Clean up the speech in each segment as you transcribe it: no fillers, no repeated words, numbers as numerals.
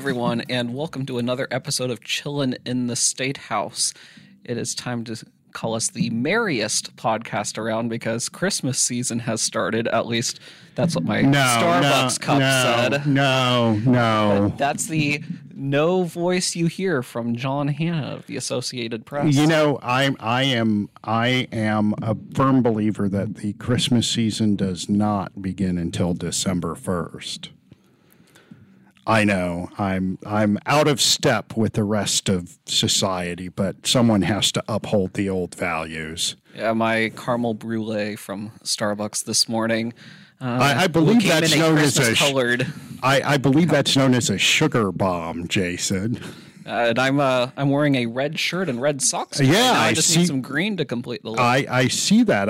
everyone, and welcome to another episode of Chillin' in the Statehouse. It is time to call us the merriest podcast around because Christmas season has started. At least that's what my Starbucks cup said. But that's the no voice you hear from John Hanna of the Associated Press. You know, I am a firm believer that the Christmas season does not begin until December 1st. I know I'm out of step with the rest of society, but someone has to uphold the old values. Yeah, my caramel brulee from Starbucks this morning. I believe that's known as a colored. I believe that's known as a sugar bomb, Jason. And I'm wearing a red shirt and red socks. Yeah, I just need some green to complete the look. I see that.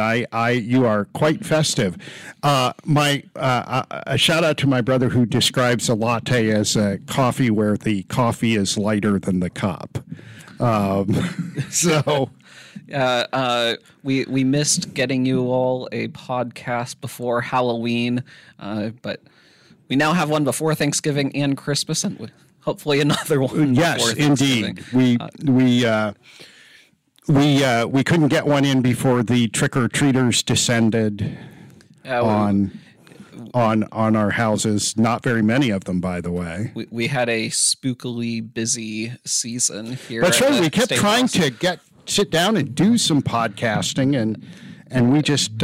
You are quite festive. A shout out to my brother who describes a latte as a coffee where the coffee is lighter than the cup. We missed getting you all a podcast before Halloween, but we now have one before Thanksgiving and Christmas, and hopefully another one. Yes, indeed. We couldn't get one in before the trick-or-treaters descended on our houses. Not very many of them, by the way. We had a spookily busy season here. That's right. We kept trying to sit down and do some podcasting, and we just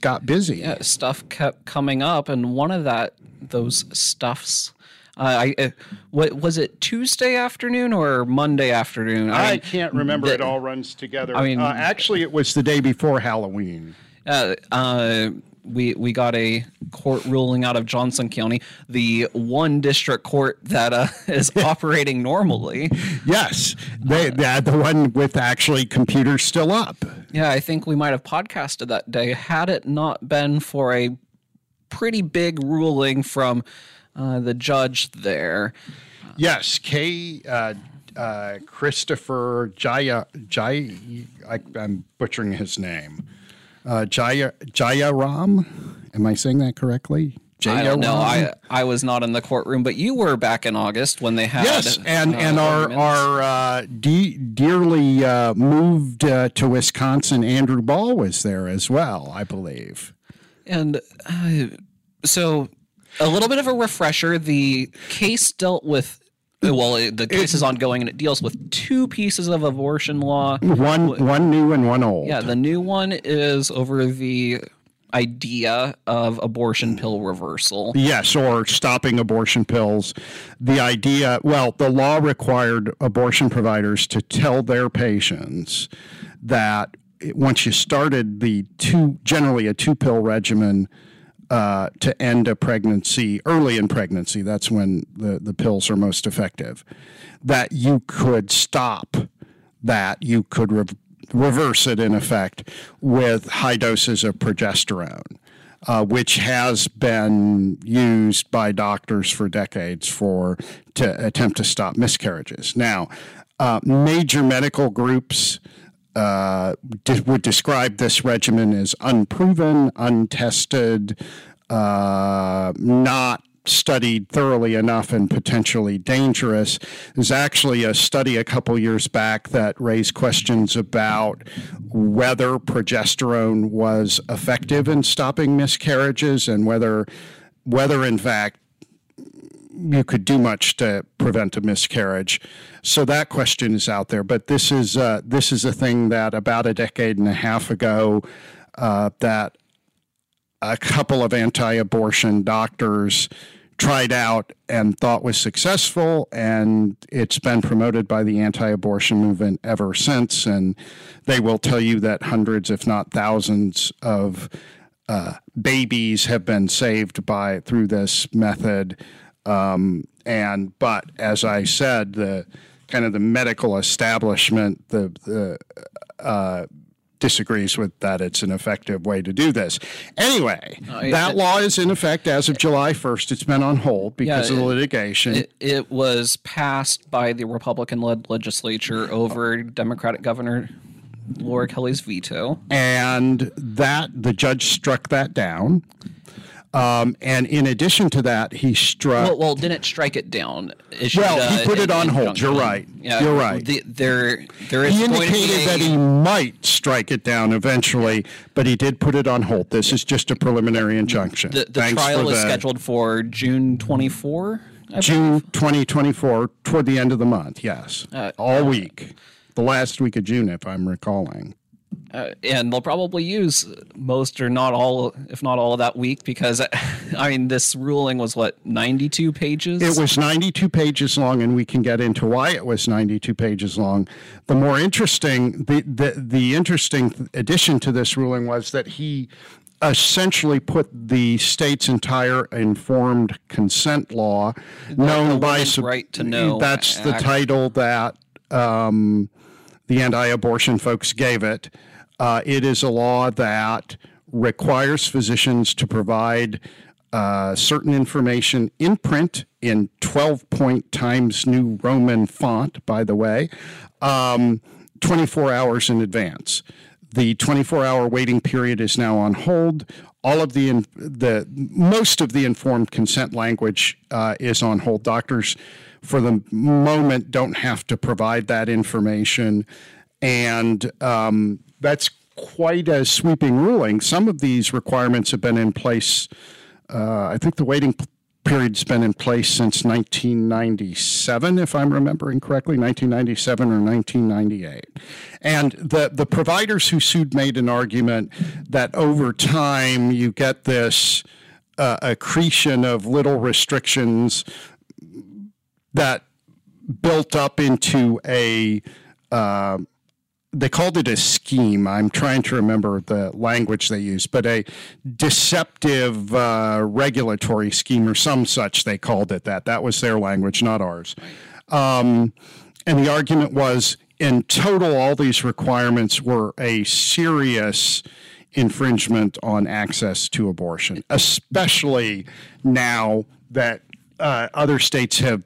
got busy. Yeah, stuff kept coming up, and one of those stuffs. What was it, Tuesday afternoon or Monday afternoon? I can't remember. It all runs together. I mean, actually, it was the day before Halloween. We got a court ruling out of Johnson County, the one district court that is operating normally. Yes, the one with actually computers still up. Yeah, I think we might have podcasted that day had it not been for a pretty big ruling from the judge there. Yes, Christopher Jaya. I'm butchering his name. Jaya Ram. Am I saying that correctly? I don't know. I was not in the courtroom, but you were back in August when they had. Yes, and our dearly moved to Wisconsin, Andrew Ball was there as well, I believe. And so. A little bit of a refresher. The case dealt with – well, the case is ongoing, and it deals with two pieces of abortion law. One new and one old. Yeah, the new one is over the idea of abortion pill reversal. Yes, or stopping abortion pills. The idea – well, the law required abortion providers to tell their patients that once you started the generally a two-pill regimen – to end a pregnancy, early in pregnancy, that's when the pills are most effective, that you could stop, that you could reverse it, in effect, with high doses of progesterone, which has been used by doctors for decades to attempt to stop miscarriages. Now, major medical groups would describe this regimen as unproven, untested, not studied thoroughly enough, and potentially dangerous. There's actually a study a couple years back that raised questions about whether progesterone was effective in stopping miscarriages and whether in fact you could do much to prevent a miscarriage. So that question is out there. But this is a thing that about a decade and a half ago that a couple of anti-abortion doctors tried out and thought was successful, and it's been promoted by the anti-abortion movement ever since. And they will tell you that hundreds, if not thousands, of babies have been saved through this method. But as I said, the kind of the medical establishment, the disagrees with that it's an effective way to do this. Anyway, that law is in effect as of July 1st. It's been on hold because of the litigation. It was passed by the Republican-led legislature over Democratic Governor Laura Kelly's veto. And the judge struck that down. And in addition to that, he struck. Well, didn't strike it down. He put it on hold. You're right. Yeah, you're right. He indicated that he might strike it down eventually, but he did put it on hold. This is just a preliminary injunction. The trial is scheduled for June 24. June 2024, toward the end of the month. Yes, all week, the last week of June, if I'm recalling. And they'll probably use most or not all, if not all of that week, because, this ruling was, 92 pages? It was 92 pages long, and we can get into why it was 92 pages long. The more interesting, the interesting addition to this ruling was that he essentially put the state's entire informed consent law, known by right to know. That's the title that the anti-abortion folks gave it. It is a law that requires physicians to provide certain information in print in 12-point Times New Roman font, by the way, 24 hours in advance. The 24-hour waiting period is now on hold. All of the most of the informed consent language is on hold. Doctors, for the moment, don't have to provide that information, and that's quite a sweeping ruling. Some of these requirements have been in place. I think the waiting period's been in place since 1997, if I'm remembering correctly, 1997 or 1998. And the providers who sued made an argument that over time you get this accretion of little restrictions that built up into a they called it a scheme. I'm trying to remember the language they used, but a deceptive regulatory scheme or some such, they called it that. That was their language, not ours. And the argument was, in total, all these requirements were a serious infringement on access to abortion, especially now that other states have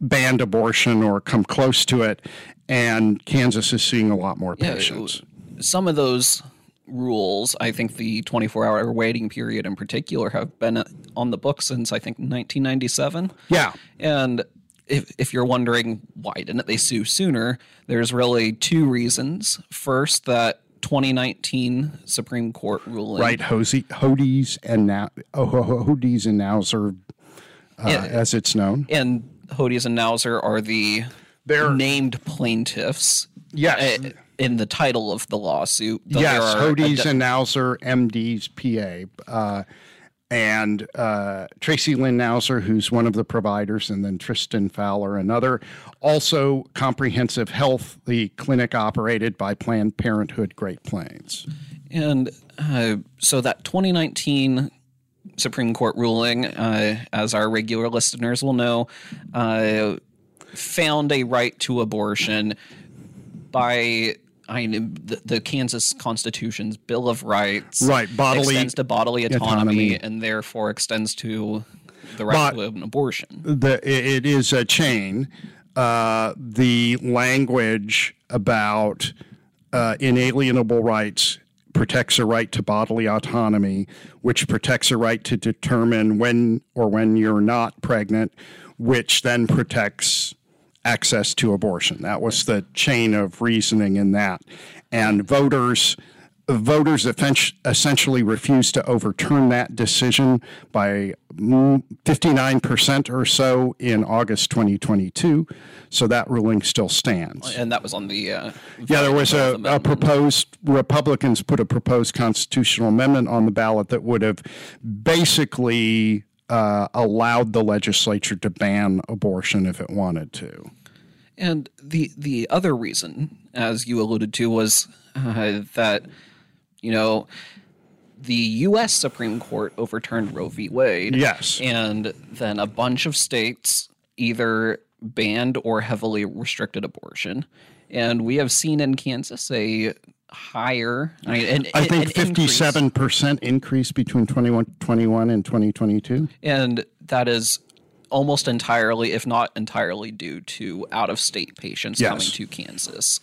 banned abortion or come close to it. And Kansas is seeing a lot more patients. Some of those rules, I think the 24-hour waiting period in particular, have been on the books since, I think, 1997. Yeah. And if you're wondering why didn't they sue sooner, there's really two reasons. First, that 2019 Supreme Court ruling. Right, Hodes and Nauser, as it's known. And Hodes and Nauser are They're named plaintiffs. Yes. In the title of the lawsuit. Yes, Hodes and Nauser, MDs, PA, and Tracy Lynn Nauser, who's one of the providers, and then Tristan Fowler, another. Also, Comprehensive Health, the clinic operated by Planned Parenthood Great Plains. And so that 2019 Supreme Court ruling, as our regular listeners will know, found a right to abortion by the Kansas Constitution's Bill of Rights. Right, extends to bodily autonomy and therefore extends to the right to an abortion. It is a chain. The language about inalienable rights protects a right to bodily autonomy, which protects a right to determine when you're not pregnant, which then protects access to abortion. That was the chain of reasoning in that. And voters essentially refused to overturn that decision by 59% or so in August 2022. So that ruling still stands. And that was on the... there was a proposed... Republicans put a proposed constitutional amendment on the ballot that would have basically... allowed the legislature to ban abortion if it wanted to. And the other reason, as you alluded to, was that, the U.S. Supreme Court overturned Roe v. Wade. Yes. And then a bunch of states either banned or heavily restricted abortion. And we have seen in Kansas a higher. I think 57% increase between 2021 and 2022. And that is almost entirely, if not entirely, due to out-of-state patients coming to Kansas.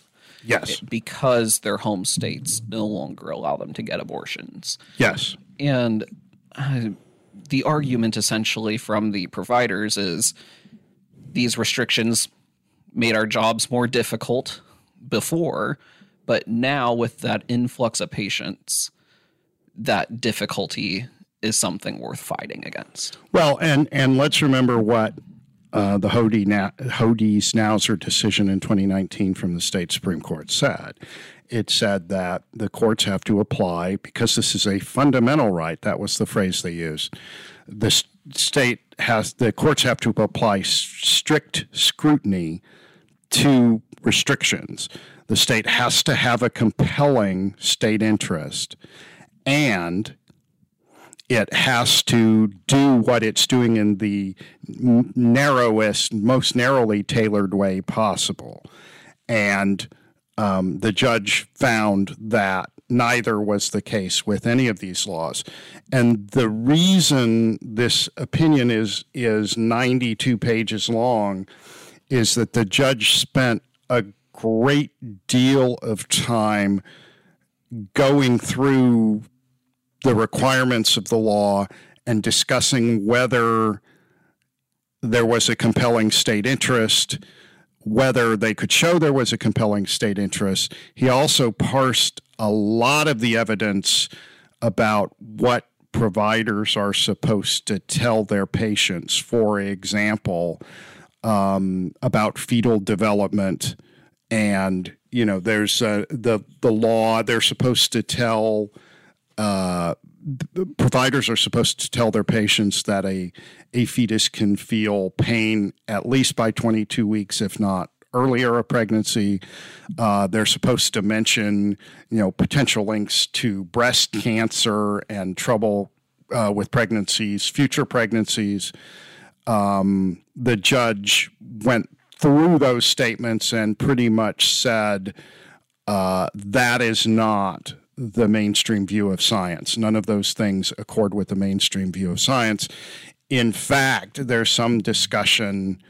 Yes. Because their home states no longer allow them to get abortions. Yes. And the argument essentially from the providers is these restrictions made our jobs more difficult before, but now with that influx of patients, that difficulty is something worth fighting against. Well, and let's remember what the Hodes Nauser decision in 2019 from the state Supreme Court said. It said that the courts have to apply, because this is a fundamental right, that was the phrase they used, the state has, the courts have to apply strict scrutiny to restrictions. The state has to have a compelling state interest, and it has to do what it's doing in the narrowest, most narrowly tailored way possible. And the judge found that neither was the case with any of these laws. And the reason this opinion is 92 pages long is that the judge spent a great deal of time going through the requirements of the law and discussing whether there was a compelling state interest, whether they could show there was a compelling state interest. He also parsed a lot of the evidence about what providers are supposed to tell their patients, for example, about fetal development. And, you know, there's the law, they're supposed to tell providers are supposed to tell their patients that a fetus can feel pain at least by 22 weeks, if not earlier, a pregnancy. They're supposed to mention, you know, potential links to breast cancer and trouble with pregnancies, future pregnancies. The judge went through those statements and pretty much said that is not the mainstream view of science. None of those things accord with the mainstream view of science. In fact, there's some discussion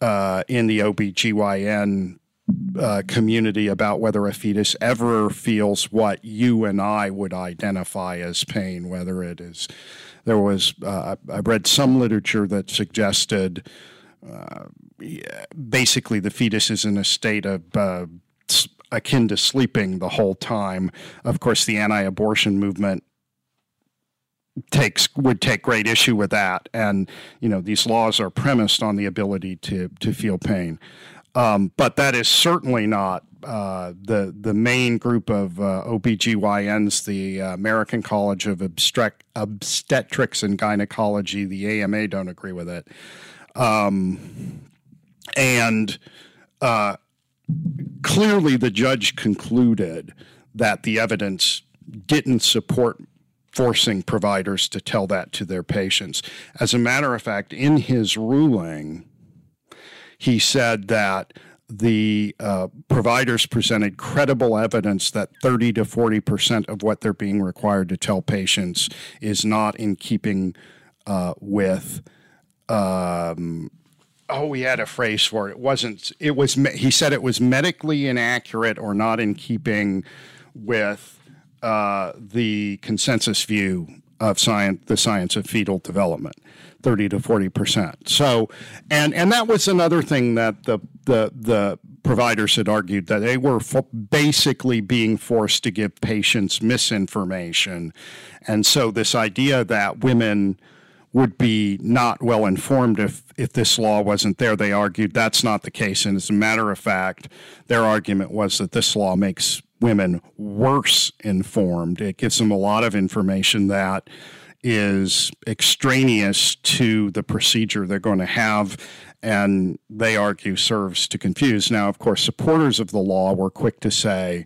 in the OBGYN community about whether a fetus ever feels what you and I would identify as pain, whether it is, there was, I read some literature that suggested basically the fetus is in a state of akin to sleeping the whole time. Of course, the anti-abortion movement would take great issue with that. And, you know, these laws are premised on the ability to feel pain. But that is certainly not the main group of OBGYNs, the American College of Obstetrics and Gynecology, the AMA, don't agree with it. Clearly, the judge concluded that the evidence didn't support forcing providers to tell that to their patients. As a matter of fact, in his ruling, he said that the providers presented credible evidence that 30 to 40% of what they're being required to tell patients is not in keeping with he had a phrase for it. He said it was medically inaccurate or not in keeping with the consensus view of science, the science of fetal development, 30 to 40%. So, and that was another thing that the providers had argued, that they were basically being forced to give patients misinformation. And so this idea that women would be not well informed if this law wasn't there, they argued that's not the case. And as a matter of fact, their argument was that this law makes women worse informed. It gives them a lot of information that is extraneous to the procedure they're going to have, and they argue serves to confuse. Now, of course, supporters of the law were quick to say,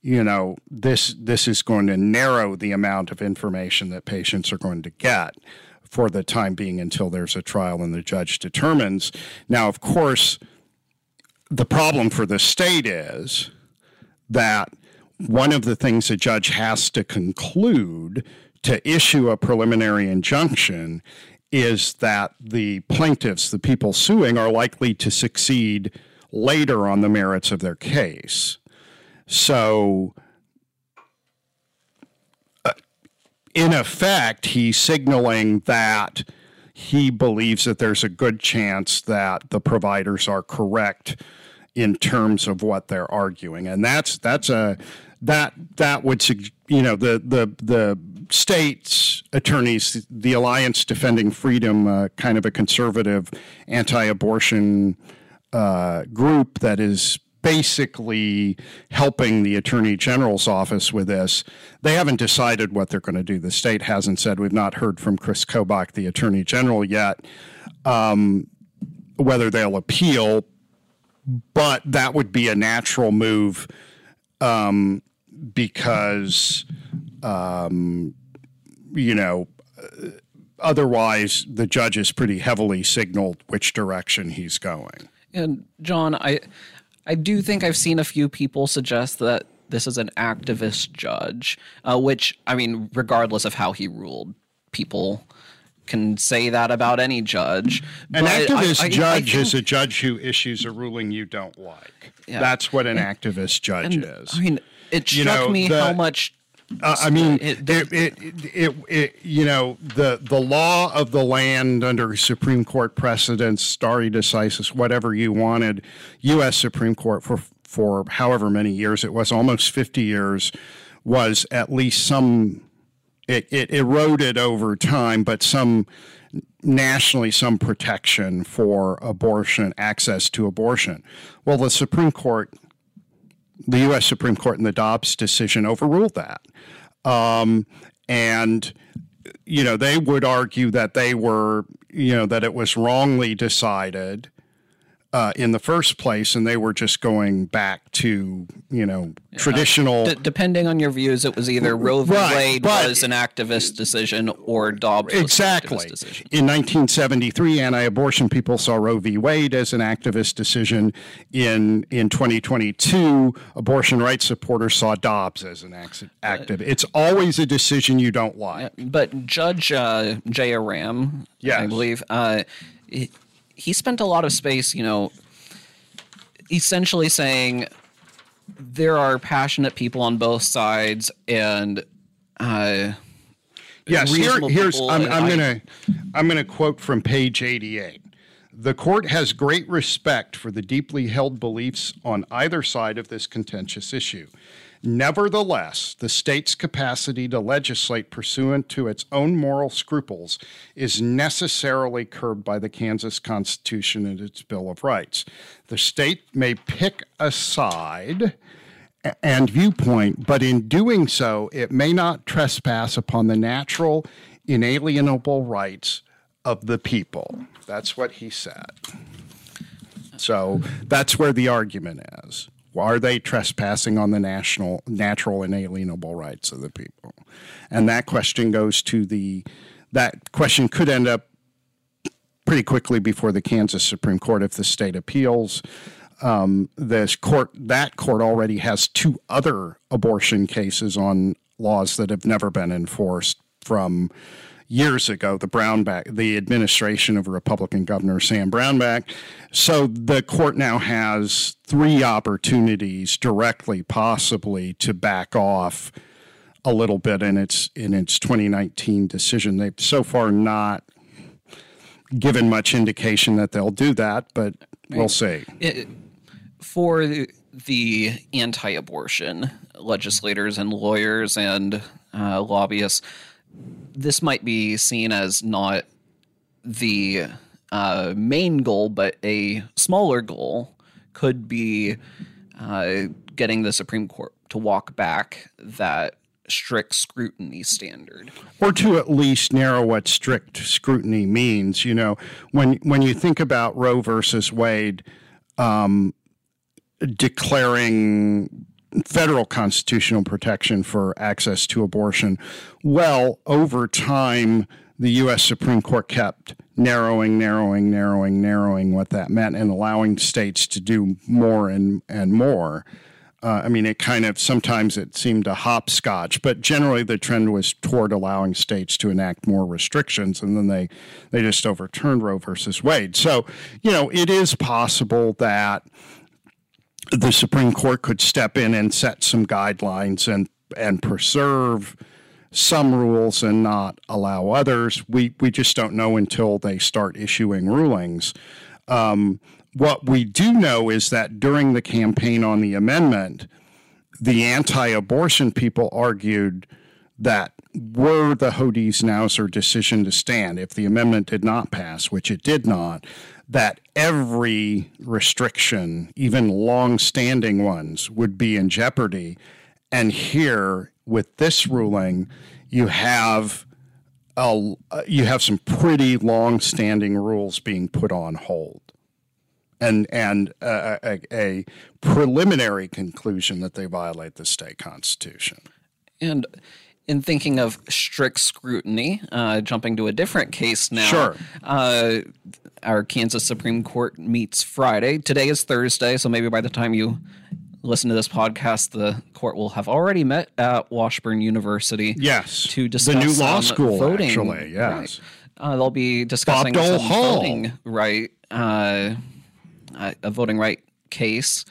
you know, this is going to narrow the amount of information that patients are going to get for the time being until there's a trial and the judge determines. Now, of course, the problem for the state is that one of the things a judge has to conclude to issue a preliminary injunction is that the plaintiffs, the people suing, are likely to succeed later on the merits of their case. So in effect, he's signaling that he believes that there's a good chance that the providers are correct in terms of what they're arguing, and that would, you know, the state's attorneys, the Alliance Defending Freedom, kind of a conservative anti-abortion group that is basically helping the Attorney General's office with this. They haven't decided what they're going to do. The state hasn't said. We've not heard from Chris Kobach, the Attorney General, yet, whether they'll appeal, but that would be a natural move because, you know, otherwise the judge is pretty heavily signaled which direction he's going. And, John, I do think I've seen a few people suggest that this is an activist judge, which, I mean, regardless of how he ruled, people can say that about any judge. An activist judge is a judge who issues a ruling you don't like. Yeah. That's what an activist judge is. I mean, it struck me how much. I mean, you know, the law of the land under Supreme Court precedents, stare decisis, whatever you wanted, U.S. Supreme Court for however many years it was, almost 50 years, was at least some, it eroded over time, but some nationally, some protection for abortion, access to abortion. Well, the Supreme Court, the U.S. Supreme Court in the Dobbs decision overruled that. And, you know, they would argue that they were, you know, that it was wrongly decided in the first place, and they were just going back to, you know, traditional. Depending on your views, it was either Roe v. Wade was an activist decision or Dobbs was an activist decision. In 1973, anti-abortion people saw Roe v. Wade as an activist decision. In 2022, abortion rights supporters saw Dobbs as an activist. It's always a decision you don't like. But Judge Jaya Ram, yes. I believe, he spent a lot of space, you know, essentially saying there are passionate people on both sides and yes, here's I'm going to quote from page 88. The court has great respect for the deeply held beliefs on either side of this contentious issue. Nevertheless, the state's capacity to legislate pursuant to its own moral scruples is necessarily curbed by the Kansas Constitution and its Bill of Rights. The state may pick a side and viewpoint, but in doing so, it may not trespass upon the natural, inalienable rights of the people. That's what he said. So that's where the argument is. Are they trespassing on the natural inalienable rights of the people? And that question goes to that question could end up pretty quickly before the Kansas Supreme Court if the state appeals. That court already has two other abortion cases on laws that have never been enforced from years ago, the administration of Republican Governor Sam Brownback. So the court now has three opportunities directly, possibly, to back off a little bit in its 2019 decision. They've so far not given much indication that they'll do that, but we'll see. For the anti-abortion legislators and lawyers and lobbyists, this might be seen as not the main goal, but a smaller goal could be getting the Supreme Court to walk back that strict scrutiny standard. Or to at least narrow what strict scrutiny means. You know, when you think about Roe versus Wade declaring federal constitutional protection for access to abortion. Well, over time, the U.S. Supreme Court kept narrowing what that meant and allowing states to do more and more. I mean, it kind of, sometimes it seemed a hopscotch, but generally the trend was toward allowing states to enact more restrictions, and then they just overturned Roe versus Wade. So, you know, it is possible that the Supreme Court could step in and set some guidelines and preserve some rules and not allow others. We just don't know until they start issuing rulings. What we do know is that during the campaign on the amendment, the anti-abortion people argued that were the Hodes and Nauser decision to stand, if the amendment did not pass, which it did not, that every restriction, even long-standing ones, would be in jeopardy. And here, with this ruling, you have some pretty long-standing rules being put on hold. And a preliminary conclusion that they violate the state constitution. And in thinking of strict scrutiny, jumping to a different case now. Sure. Our Kansas Supreme Court meets Friday. Today is Thursday, so maybe by the time you listen to this podcast, the court will have already met at Washburn University. Yes. To discuss the new law school, voting, actually, yes. Right. They'll be discussing Dole Hall. Voting right. A voting right case,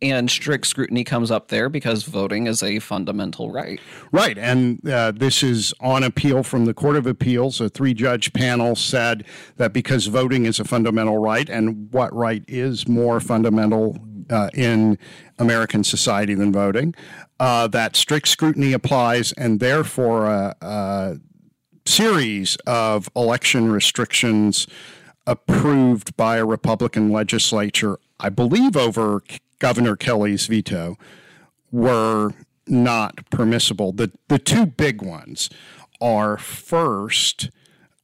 and strict scrutiny comes up there because voting is a fundamental right. Right, and this is on appeal from the Court of Appeals. A three-judge panel said that because voting is a fundamental right, and what right is more fundamental in American society than voting, that strict scrutiny applies, and therefore a series of election restrictions approved by a Republican legislature, I believe over Governor Kelly's veto, were not permissible. The two big ones are, first,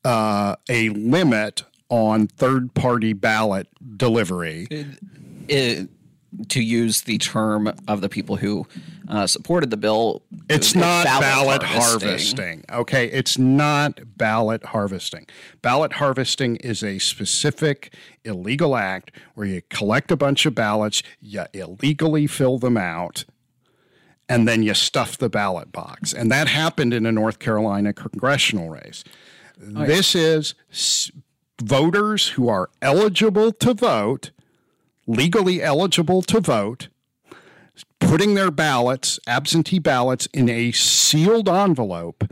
a limit on third-party ballot delivery. To use the term of the people who supported the bill, it's not ballot harvesting. Okay, it's not ballot harvesting. Ballot harvesting is a specific illegal act where you collect a bunch of ballots, you illegally fill them out, and then you stuff the ballot box. And that happened in a North Carolina congressional race. Right. This is voters who are eligible to vote, legally eligible to vote, putting their ballots, absentee ballots, in a sealed envelope,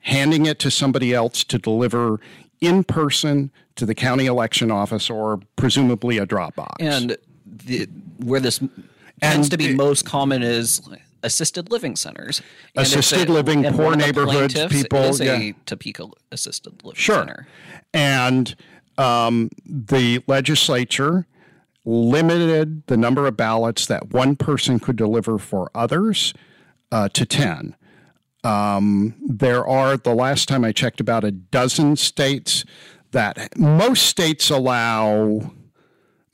handing it to somebody else to deliver in person to the county election office or presumably a drop box. And where this tends to be most common is assisted living centers. And assisted living, poor neighborhoods, people. It is a Topeka assisted living center. Sure. And the legislature limited the number of ballots that one person could deliver for others to 10. There are, the last time I checked, about a dozen states that most states allow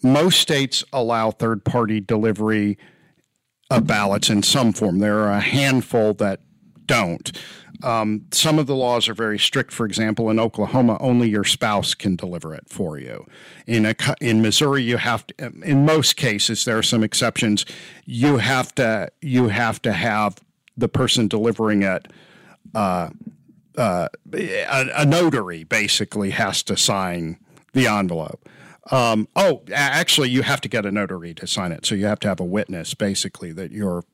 third-party delivery of ballots in some form. There are a handful that don't. Some of the laws are very strict. For example, in Oklahoma, only your spouse can deliver it for you. In Missouri, you have to. In most cases, there are some exceptions. You have to have the person delivering it. A notary basically has to sign the envelope. Actually, you have to get a notary to sign it. So you have to have a witness, basically, that you're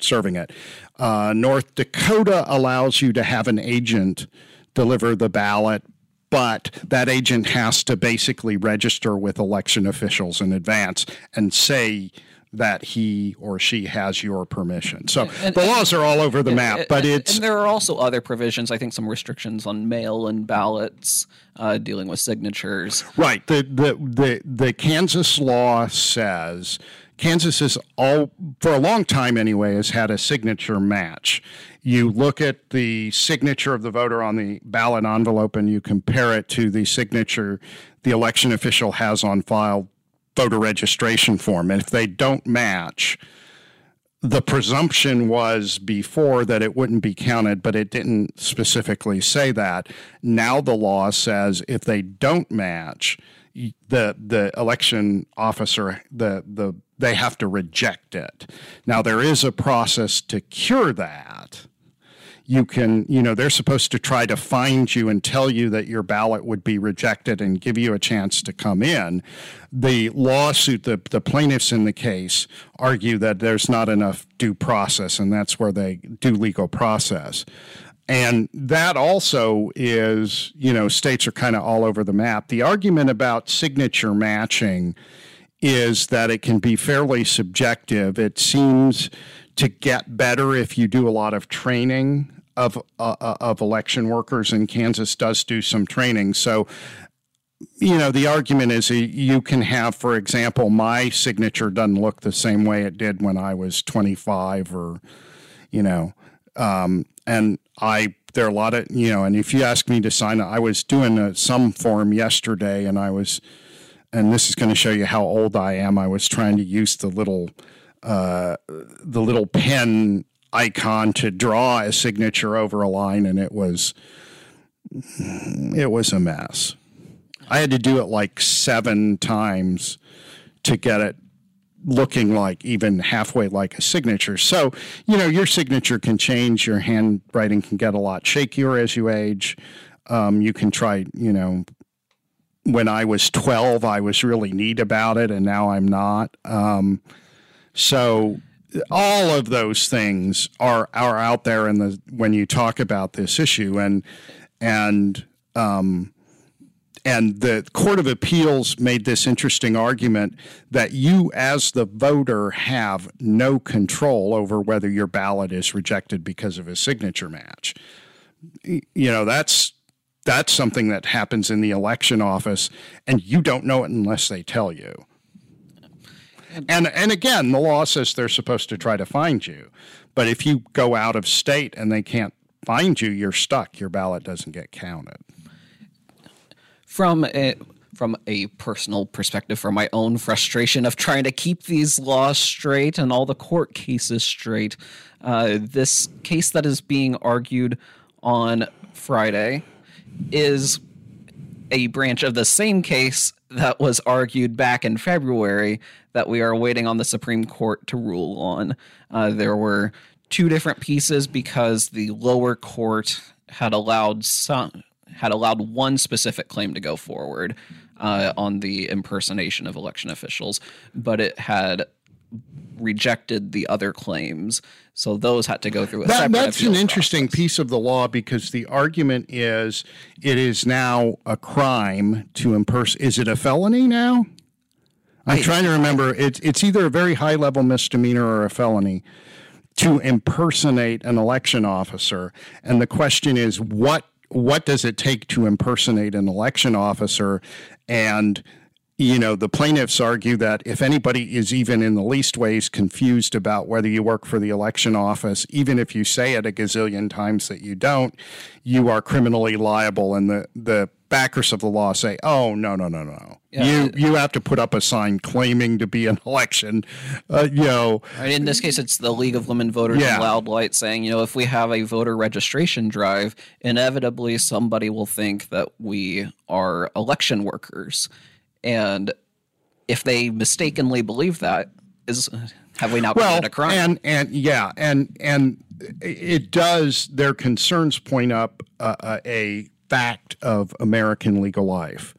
serving it. North Dakota allows you to have an agent deliver the ballot, but that agent has to basically register with election officials in advance and say that he or she has your permission. So the laws are all over the map, but it's... And there are also other provisions, I think some restrictions on mail and ballots, dealing with signatures. Right. The Kansas law says... Kansas is all, for a long time anyway, has had a signature match. You look at the signature of the voter on the ballot envelope and you compare it to the signature the election official has on file voter registration form. And if they don't match, the presumption was before that it wouldn't be counted, but it didn't specifically say that. Now the law says if they don't match, the election officer, they have to reject it. Now, there is a process to cure that. you can, you know, they're supposed to try to find you and tell you that your ballot would be rejected and give you a chance to come in. The lawsuit, the plaintiffs in the case argue that there's not enough due process, and that's where they do legal process. And that also is, you know, states are kind of all over the map. The argument about signature matching is that it can be fairly subjective. It seems to get better if you do a lot of training of election workers, and Kansas does do some training. So, you know, the argument is you can have, for example, my signature doesn't look the same way it did when I was 25 or, you know, there are a lot of, you know, and if you ask me to sign, I was doing some form yesterday and this is going to show you how old I am. I was trying to use the little pen icon to draw a signature over a line. And it was a mess. I had to do it like 7 times to get it looking like even halfway like a signature. So, you know, your signature can change. Your handwriting can get a lot shakier as you age. You can try, you know, when I was 12, I was really neat about it, and now I'm not. So all of those things are out there when you talk about this issue, and the Court of Appeals made this interesting argument that you as the voter have no control over whether your ballot is rejected because of a signature match. You know, that's something that happens in the election office, and you don't know it unless they tell you. And again, the law says they're supposed to try to find you. But if you go out of state and they can't find you, you're stuck. Your ballot doesn't get counted. From a personal perspective, from my own frustration of trying to keep these laws straight and all the court cases straight, this case that is being argued on Friday is a branch of the same case that was argued back in February that we are waiting on the Supreme Court to rule on. There were 2 different pieces because the lower court had allowed one specific claim to go forward on the impersonation of election officials, but it had rejected the other claims. So those had to go through a separate appeal process. That's an interesting piece of the law, because the argument is it is now a crime to impersonate. Is it a felony now? I'm trying to remember. It's either a very high-level misdemeanor or a felony to impersonate an election officer. And the question is, what does it take to impersonate an election officer? And, you know, the plaintiffs argue that if anybody is even in the least ways confused about whether you work for the election office, even if you say it a gazillion times that you don't, you are criminally liable. And the backers of the law say, oh, no. Yeah. You have to put up a sign claiming to be an election. You know, in this case, it's the League of Women Voters in Loud Light saying, you know, if we have a voter registration drive, inevitably somebody will think that we are election workers. And if they mistakenly believe that, have we not committed a crime? And it does. Their concerns point up a fact of American legal life.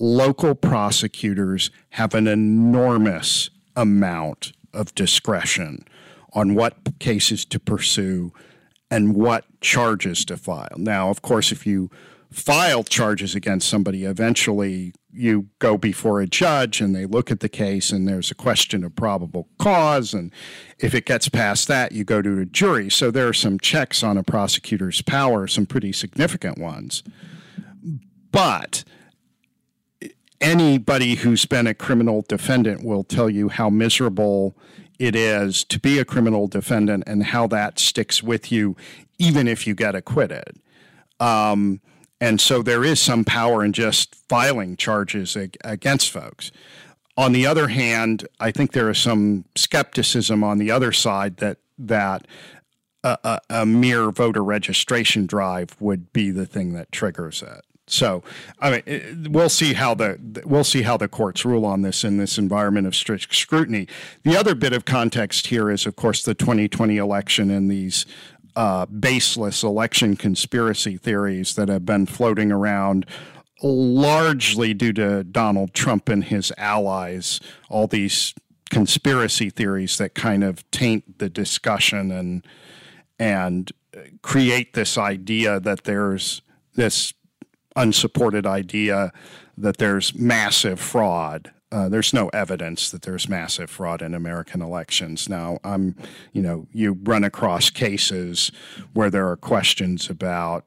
Local prosecutors have an enormous amount of discretion on what cases to pursue and what charges to file. Now, of course, if you file charges against somebody, eventually you go before a judge and they look at the case and there's a question of probable cause. And if it gets past that, you go to a jury. So there are some checks on a prosecutor's power, some pretty significant ones. But anybody who's been a criminal defendant will tell you how miserable it is to be a criminal defendant and how that sticks with you, even if you get acquitted. And so there is some power in just filing charges against folks. On the other hand, I think there is some skepticism on the other side that a mere voter registration drive would be the thing that triggers it. So, I mean, we'll see how the courts rule on this in this environment of strict scrutiny. The other bit of context here is, of course, the 2020 election and these baseless election conspiracy theories that have been floating around, largely due to Donald Trump and his allies, all these conspiracy theories that kind of taint the discussion and create this idea that there's this unsupported idea that there's massive fraud. There's no evidence that there's massive fraud in American elections. Now, you run across cases where there are questions about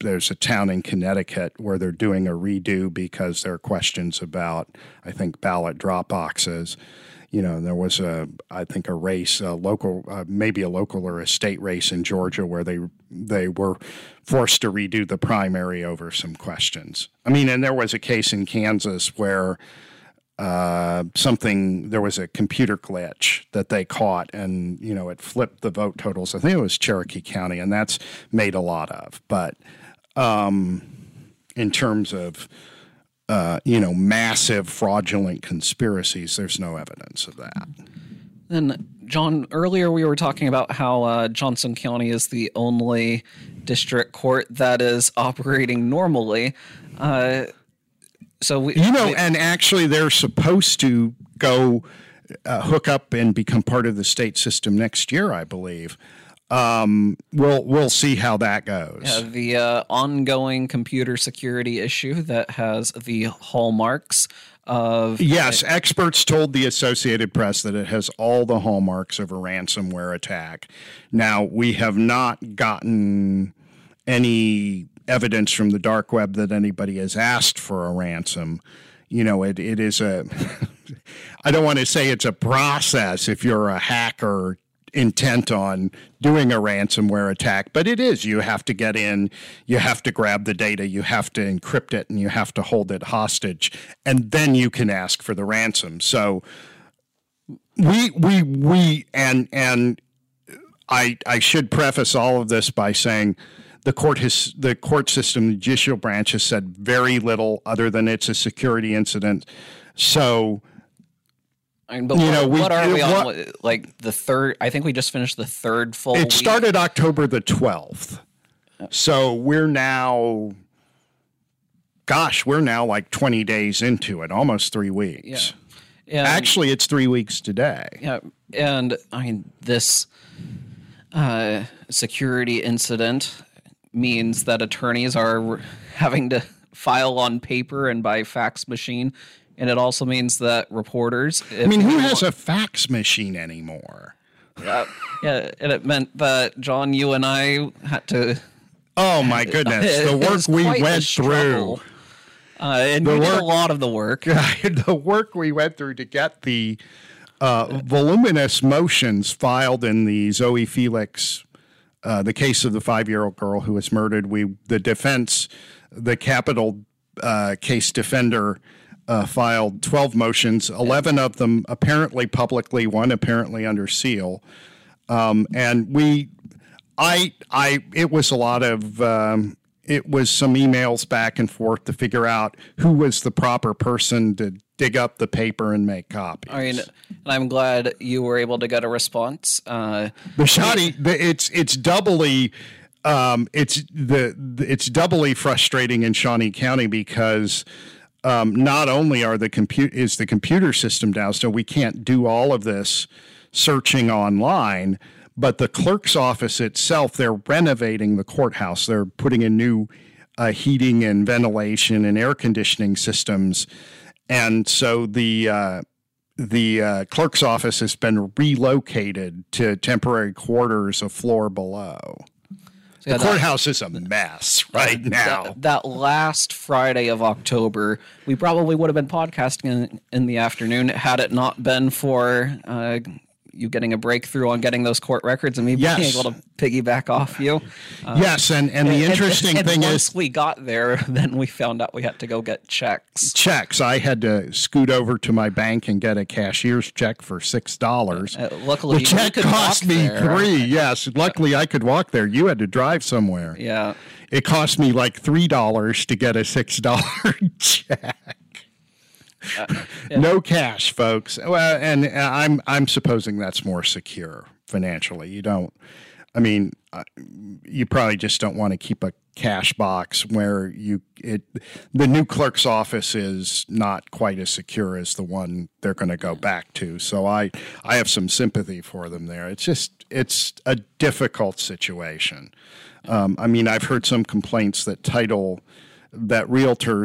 there's a town in Connecticut where they're doing a redo because there are questions about, I think, ballot drop boxes. You know, there was a race, maybe a local or a state race in Georgia where they were forced to redo the primary over some questions. I mean, and there was a case in Kansas where there was a computer glitch that they caught and, you know, it flipped the vote totals. I think it was Cherokee County, and that's made a lot of. But in terms of, massive fraudulent conspiracies, there's no evidence of that. And, John, earlier we were talking about how Johnson County is the only district court that is operating normally. And actually they're supposed to go hook up and become part of the state system next year, I believe. We'll see how that goes. Yeah, the ongoing computer security issue that has the hallmarks of... Yes, experts told the Associated Press that it has all the hallmarks of a ransomware attack. Now, we have not gotten any evidence from the dark web that anybody has asked for a ransom. You know, it is a, I don't want to say it's a process if you're a hacker intent on doing a ransomware attack, but it is. You have to get in, you have to grab the data, you have to encrypt it, and you have to hold it hostage, and then you can ask for the ransom. So I should preface all of this by saying, the court system, the judicial branch, has said very little other than it's a security incident. So, the third? I think we just finished the third full week. It started October the 12th. So we're now, like 20 days into it, almost 3 weeks. Yeah. Actually, it's 3 weeks today. Yeah, and this security incident means that attorneys are having to file on paper and by fax machine. And it also means that reporters... who has a fax machine anymore? Yeah, and it meant that, John, you and I had to... Oh, my goodness. The work we went through. And we did a lot of the work. The work we went through to get the voluminous motions filed in the Zoe Felix... the case of the 5-year-old girl who was murdered. The capital case defender filed 12 motions, 11 of them apparently publicly, one apparently under seal. It was a lot of, it was some emails back and forth to figure out who was the proper person to dig up the paper and make copies. And I'm glad you were able to get a response. It's doubly frustrating in Shawnee County because not only are the computer system down, so we can't do all of this searching online, but the clerk's office itself, they're renovating the courthouse. They're putting in new heating and ventilation and air conditioning systems. And so the clerk's office has been relocated to temporary quarters a floor below. So the courthouse is a mess right now. That last Friday of October, we probably would have been podcasting in the afternoon had it not been for you getting a breakthrough on getting those court records and me being able to piggyback off you. The interesting thing is, once we got there, then we found out we had to go get checks. I had to scoot over to my bank and get a cashier's check for $6. Luckily, the check cost me $3. Yes, luckily I could walk there. You had to drive somewhere. Yeah, it cost me like $3 to get a $6 check. No cash, folks. Well, and I'm supposing that's more secure financially. You don't I mean, you probably just don't want to keep a cash box where the new clerk's office is not quite as secure as the one they're going to go back to. So I have some sympathy for them there. It's a difficult situation. I mean, I've heard some complaints that realtors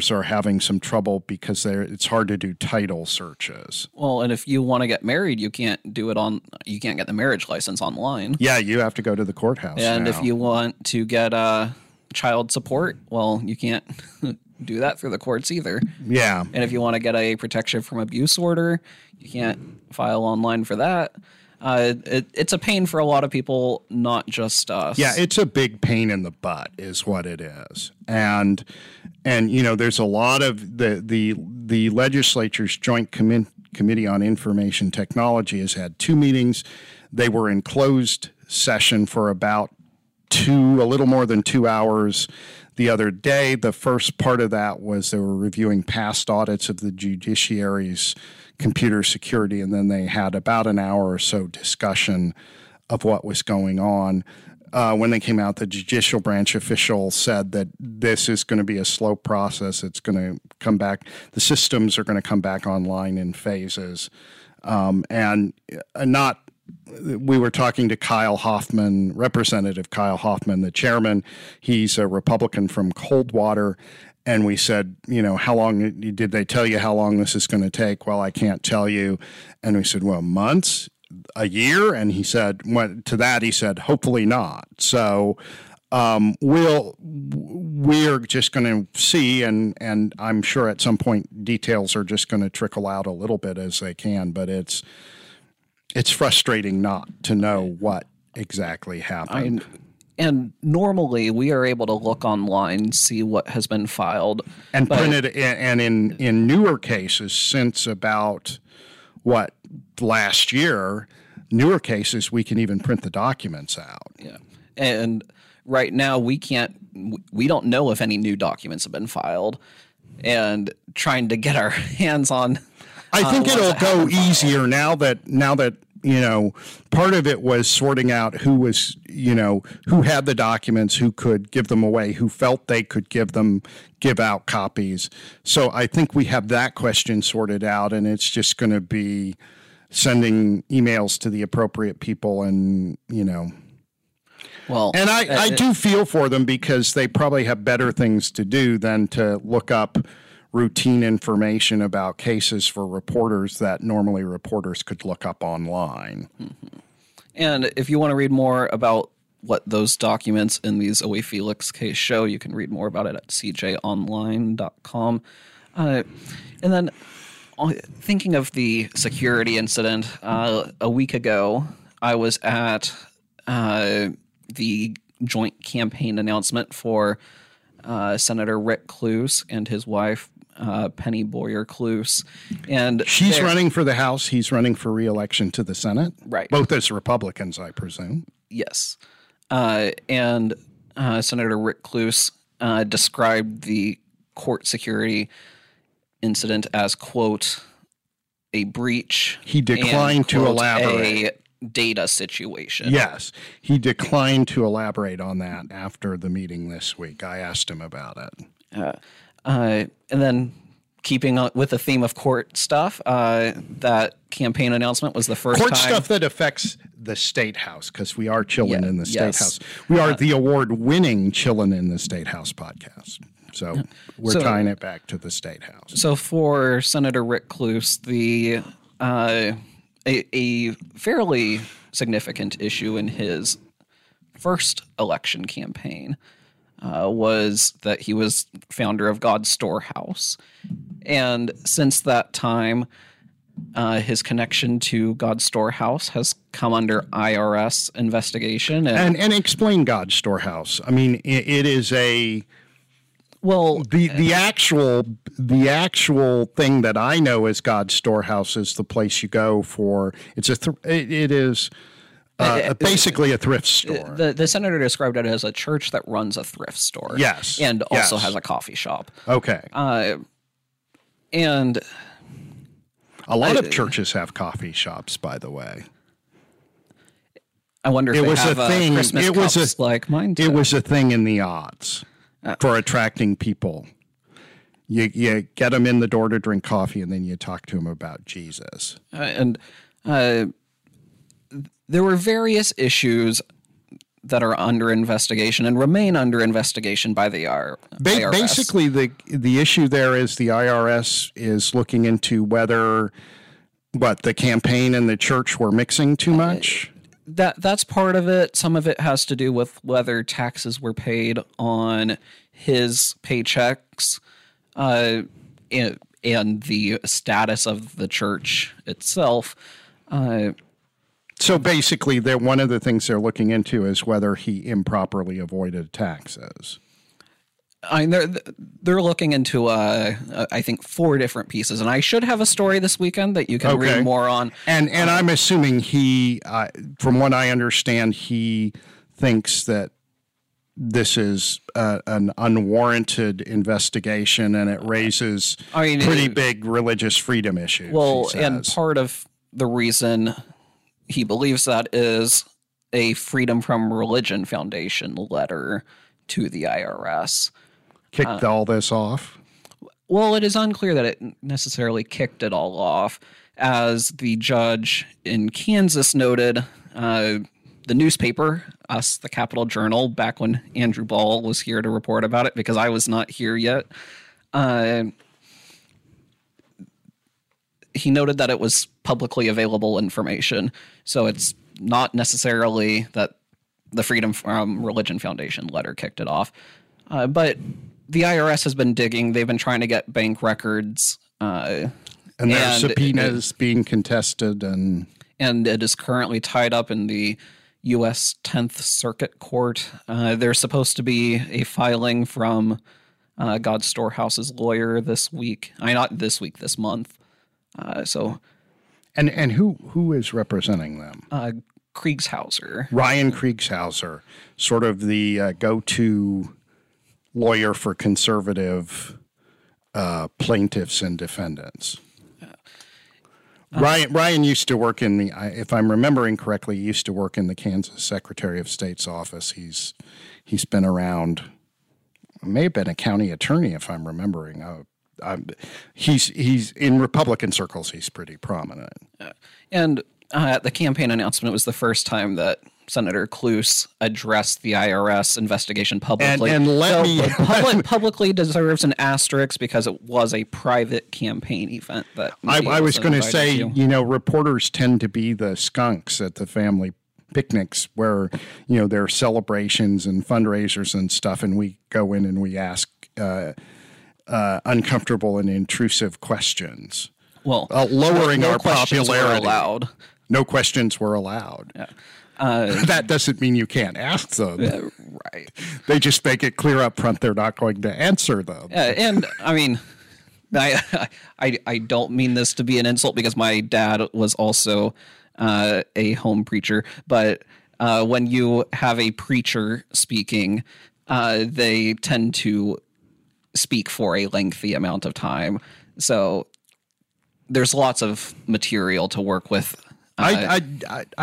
are having some trouble because it's hard to do title searches. Well, and if you want to get married, you can't get the marriage license online. Yeah, you have to go to the courthouse. And now, if you want to get child support, well, you can't do that through the courts either. Yeah. And if you want to get a protection from abuse order, you can't file online for that. It's a pain for a lot of people, not just us. Yeah, it's a big pain in the butt is what it is. And you know, there's a lot of the legislature's Joint Committee on Information Technology has had two meetings. They were in closed session for a little more than 2 hours the other day. The first part of that was they were reviewing past audits of the judiciary's computer security, and then they had about an hour or so discussion of what was going on. When they came out, the judicial branch official said that this is going to be a slow process. It's going to come back. The systems are going to come back online in phases. We were talking to Kyle Hoffman, Representative Kyle Hoffman, the chairman. He's a Republican from Coldwater. And we said, you know, how long did they tell you how long this is going to take? Well, I can't tell you. And we said, well, months, a year. And he said, hopefully not. So we're just going to see. And I'm sure at some point details are just going to trickle out a little bit as they can. But it's frustrating not to know what exactly happened. And normally we are able to look online, see what has been filed. And printed. And in newer cases, since about, last year, newer cases, we can even print the documents out. Yeah. And right now we don't know if any new documents have been filed. And trying to get our hands on I think it'll go easier now that, you know, part of it was sorting out who was, you know, who had the documents, who could give them away, who felt they could give out copies. So I think we have that question sorted out, and it's just going to be sending emails to the appropriate people and, you know. Well, and I do feel for them because they probably have better things to do than to look up routine information about cases for reporters that normally reporters could look up online. Mm-hmm. And if you want to read more about what those documents in these Zoe Felix case show, you can read more about it at cjonline.com. And then thinking of the security incident, a week ago, I was at the joint campaign announcement for Senator Rick Kloos and his wife, Penny Boyer Kloos. And she's running for the House. He's running for re-election to the Senate. Right. Both as Republicans, I presume. Yes. And Senator Rick Kloos described the court security incident as, quote, a breach. He declined and, quote, to elaborate. A data situation. Yes. He declined to elaborate on that after the meeting this week. I asked him about it. And then keeping on with the theme of court stuff, that campaign announcement was the first court time. Court stuff that affects the Statehouse, because we are chilling in the Statehouse. We are the award-winning Chillin' in the Statehouse podcast. So we're tying it back to the Statehouse. So for Senator Rick Kloos, a fairly significant issue in his first election campaign was that he was founder of God's Storehouse. And since that time, his connection to God's Storehouse has come under IRS investigation. And explain God's Storehouse. I mean, it is a – well – the actual thing that I know as God's Storehouse is the place you go for – it is – basically a thrift store. The senator described it as a church that runs a thrift store. Yes. And also has a coffee shop. Okay. And a lot of churches have coffee shops, by the way. I wonder if it was a thing. Christmas it was cups like mine. It was a thing in the odds for attracting people. You get them in the door to drink coffee, and then you talk to them about Jesus. And there were various issues that are under investigation and remain under investigation by the IRS. Basically, the issue there is the IRS is looking into whether the campaign and the church were mixing too much. That's part of it. Some of it has to do with whether taxes were paid on his paychecks and the status of the church itself. So basically, one of the things they're looking into is whether he improperly avoided taxes. I mean, they're looking into, I think, 4 different pieces, and I should have a story this weekend that you can read more on. And I'm assuming he, from what I understand, he thinks that this is an unwarranted investigation, and it raises pretty big religious freedom issues. Well, and part of the reason he believes that is a Freedom From Religion Foundation letter to the IRS. Kicked all this off? Well, it is unclear that it necessarily kicked it all off. As the judge in Kansas noted, the newspaper, us, the Capital Journal, back when Andrew Ball was here to report about it, because I was not here yet, he noted that it was publicly available information. So it's not necessarily that the Freedom From Religion Foundation letter kicked it off. But the IRS has been digging. They've been trying to get bank records. And there are subpoenas being contested. And it is currently tied up in the U.S. 10th Circuit Court. There's supposed to be a filing from God's Storehouse's lawyer this week. Not this week, this month. And who is representing them? Kriegshauser. Ryan Kriegshauser, sort of the go-to lawyer for conservative plaintiffs and defendants. Ryan used to work in the, if I'm remembering correctly, he used to work in the Kansas Secretary of State's office. He's been around, may have been a county attorney if I'm remembering. He's in Republican circles. He's pretty prominent. And the campaign announcement was the first time that Senator Kloos addressed the IRS investigation publicly. And publicly deserves an asterisk because it was a private campaign event. That I was going to say, reporters tend to be the skunks at the family picnics where there are celebrations and fundraisers and stuff, and we go in and we ask uncomfortable and intrusive questions. Well, lowering our popularity. No questions were allowed. Yeah. That doesn't mean you can't ask them. Right. They just make it clear up front they're not going to answer them. And I mean, I don't mean this to be an insult because my dad was also a home preacher. But when you have a preacher speaking, they tend to speak for a lengthy amount of time. So there's lots of material to work with. I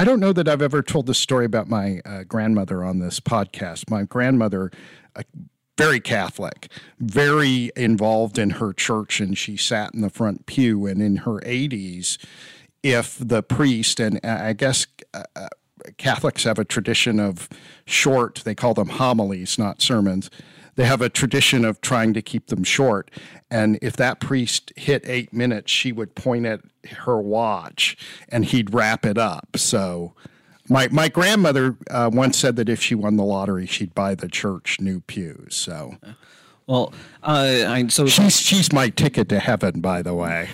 don't know that I've ever told the story about my grandmother on this podcast. My grandmother, very Catholic, very involved in her church, and she sat in the front pew. And in her 80s, if the priest, and I guess Catholics have a tradition of short, they call them homilies, not sermons. They have a tradition of trying to keep them short. And if that priest hit 8 minutes, she would point at her watch and he'd wrap it up. So my grandmother once said that if she won the lottery, she'd buy the church new pews. So, well, she's my ticket to heaven, by the way.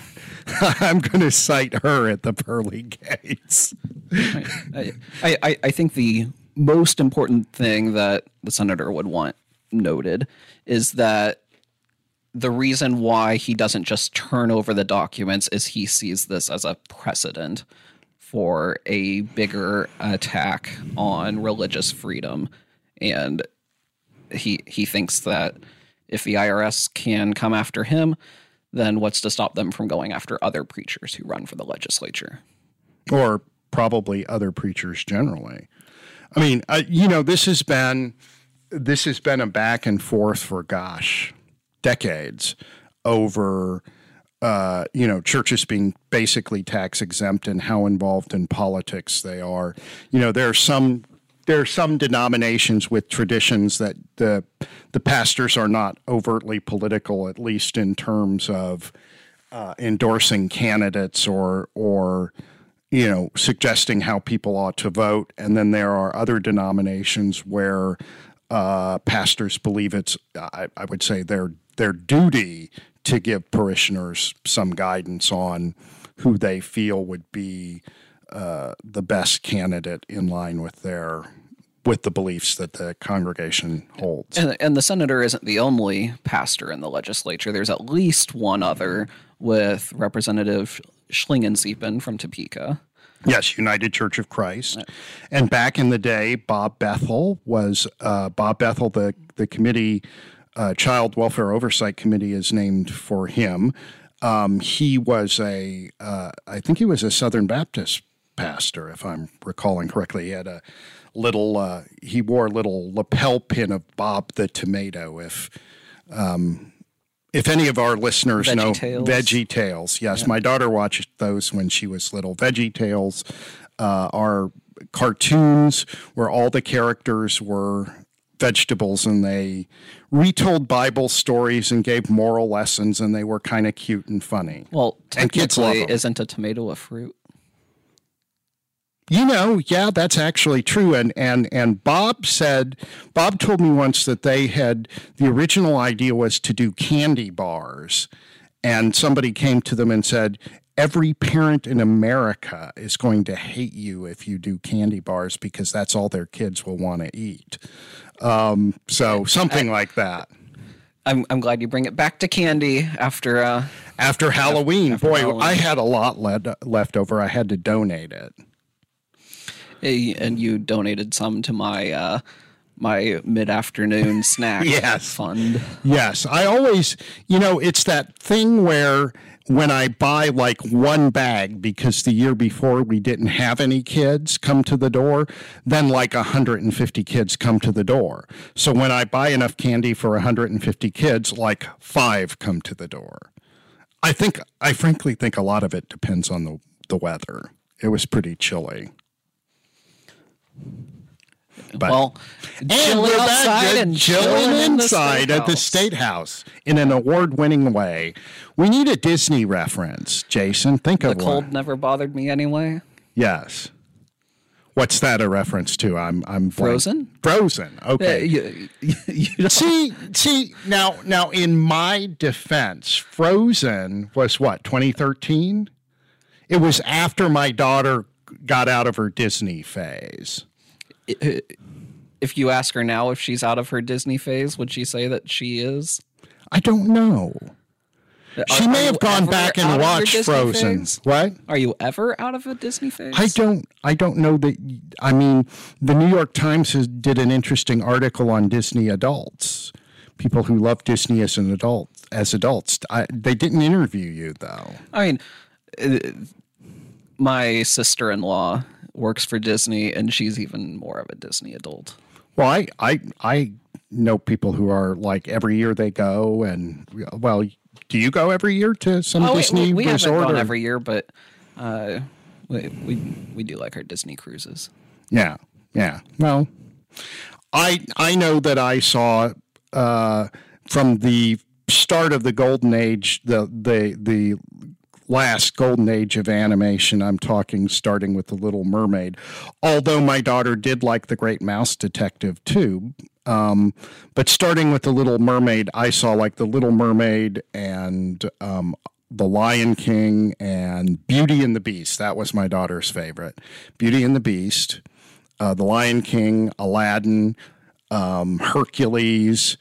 I'm going to cite her at the pearly gates. I think the most important thing that the senator would want noted is that the reason why he doesn't just turn over the documents is he sees this as a precedent for a bigger attack on religious freedom. And he thinks that if the IRS can come after him, then what's to stop them from going after other preachers who run for the legislature? Or probably other preachers generally. I mean, you know, this has been a back and forth for decades over, you know, churches being basically tax exempt and how involved in politics they are. You know, there are some denominations with traditions that the pastors are not overtly political, at least in terms of endorsing candidates or you know, suggesting how people ought to vote. And then there are other denominations where pastors believe it's, I would say, their duty to give parishioners some guidance on who they feel would be the best candidate in line with the beliefs that the congregation holds. And the senator isn't the only pastor in the legislature. There's at least one other, with Representative Schlingensiepen from Topeka. Yes, United Church of Christ. And back in the day, Bob Bethel, the committee, Child Welfare Oversight Committee is named for him. He was a Southern Baptist pastor, if I'm recalling correctly. He had a little, he wore a little lapel pin of Bob the Tomato, if any of our listeners know Veggie Tales, yes, yeah. My daughter watched those when she was little. Veggie Tales are cartoons where all the characters were vegetables, and they retold Bible stories and gave moral lessons, and they were kind of cute and funny. Well, technically, isn't a tomato a fruit? You know, yeah, that's actually true. And Bob told me once that they had, the original idea was to do candy bars. And somebody came to them and said, every parent in America is going to hate you if you do candy bars because that's all their kids will want to eat. So something like that. I'm glad you bring it back to candy after Halloween. Halloween. I had a lot left over. I had to donate it. And you donated some to my my mid-afternoon snack yes. fund. Yes. I always, you know, it's that thing where when I buy like one bag because the year before we didn't have any kids come to the door, then like 150 kids come to the door. So when I buy enough candy for 150 kids, like 5 come to the door. I frankly think a lot of it depends on the weather. It was pretty chilly. But, well, chilling outside and chilling inside at the State House in an award-winning way. We need a Disney reference, Jason. Think of one. The cold never bothered me anyway. Yes. What's that a reference to? I'm Frozen. Frozen. Okay. You see. Now, in my defense, Frozen was what, 2013? It was after my daughter got out of her Disney phase. If you ask her now if she's out of her Disney phase, would she say that she is? I don't know. She may have gone back and watched Frozen. What? Are you ever out of a Disney phase? I don't know that. I mean, the New York Times did an interesting article on Disney adults, people who love Disney as an adult, as adults. They didn't interview you though. I mean, my sister-in-law works for Disney, and she's even more of a Disney adult. Well, I know people who are like every year they go, and well, do you go every year to some Disney we resort? We haven't gone every year, but we do like our Disney cruises. Yeah. Well, I know that I saw from the start of the golden age the last golden age of animation, I'm talking starting with The Little Mermaid, although my daughter did like The Great Mouse Detective too. But starting with The Little Mermaid, I saw like The Little Mermaid and The Lion King and Beauty and the Beast. That was my daughter's favorite. Beauty and the Beast, The Lion King, Aladdin, Hercules,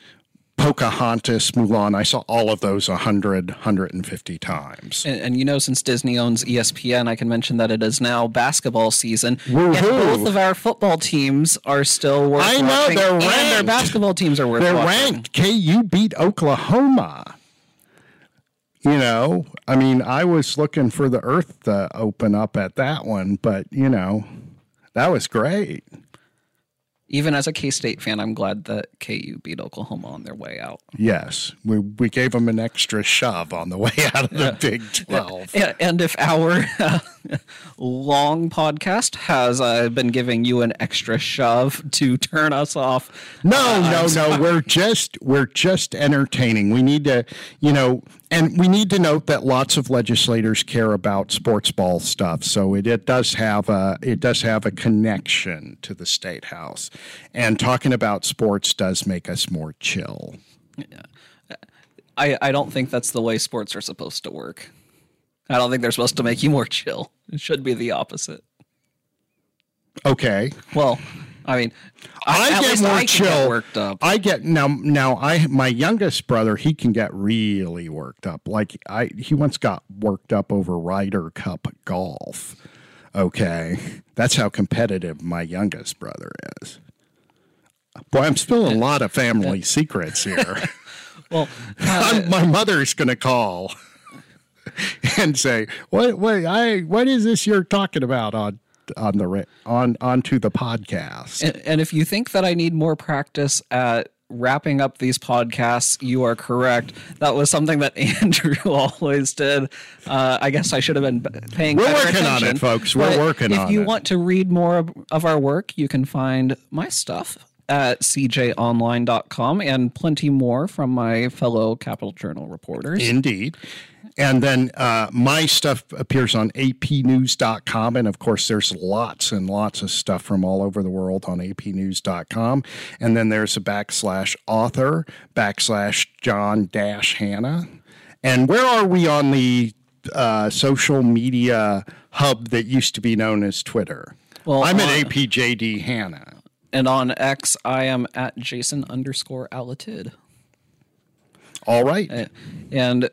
Pocahontas, Mulan. I saw all of those 100, 150 times. And you know, since Disney owns ESPN, I can mention that it is now basketball season. Woo-hoo. And both of our football teams are still worth watching. I know, they're ranked. And their basketball teams are worth watching. They're ranked. KU beat Oklahoma. You know, I mean, I was looking for the earth to open up at that one, but, you know, that was great. even as a K-State fan, I'm glad that KU beat Oklahoma on their way out. Yes. We gave them an extra shove on the way out of the Big 12. And if our long podcast has been giving you an extra shove to turn us off. No. We're just entertaining. We need to, and we need to note that lots of legislators care about sports ball stuff, so it does have a connection to the State House, and talking about sports does make us more chill. Yeah. I don't think that's the way sports are supposed to work. I don't think they're supposed to make you more chill. It should be the opposite. Okay. Well, I mean, I get more chill. Worked up. I get now. My youngest brother, he can get really worked up. Like he once got worked up over Ryder Cup golf. Okay, that's how competitive my youngest brother is. Boy, I'm spilling a lot of family secrets here. Well, my mother's gonna call and say, "What is this you're talking about onto the podcast?" And if you think that I need more practice at wrapping up these podcasts, you are correct. That was something that Andrew always did. I guess I should have been paying better attention. We're working on it, folks. We're working on it. If you want to read more of our work, you can find my stuff at cjonline.com and plenty more from my fellow Capital Journal reporters. Indeed. And then my stuff appears on apnews.com. And, of course, there's lots and lots of stuff from all over the world on apnews.com. And then there's a /author, /John Hanna. And where are we on the social media hub that used to be known as Twitter? Well, I'm at APJD Hanna. And on X, I am at Jason_Alatid. All right. And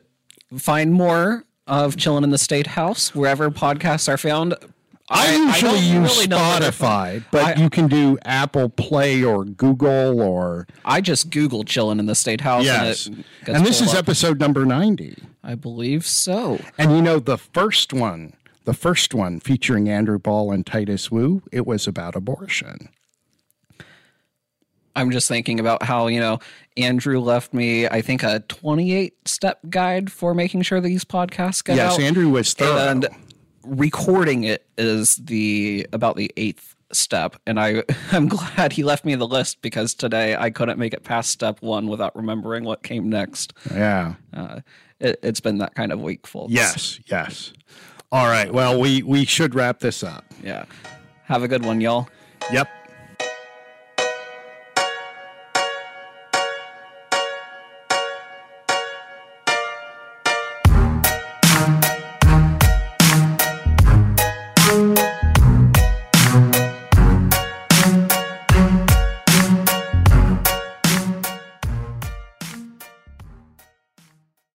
find more of Chillin' in the Statehouse wherever podcasts are found. I usually use Spotify, but you can do Apple Play or Google or... I just Google Chillin' in the Statehouse. Yes. And this is episode number 90. I believe so. And the first one featuring Andrew Ball and Titus Wu, it was about abortion. I'm just thinking about how, Andrew left me, I think, a 28-step guide for making sure these podcasts get out. Yes, Andrew was thorough. And recording it is about the 8th step. And I'm glad he left me the list, because today I couldn't make it past step 1 without remembering what came next. Yeah. It's been that kind of week, folks. Yes. All right. Well, we should wrap this up. Yeah. Have a good one, y'all. Yep.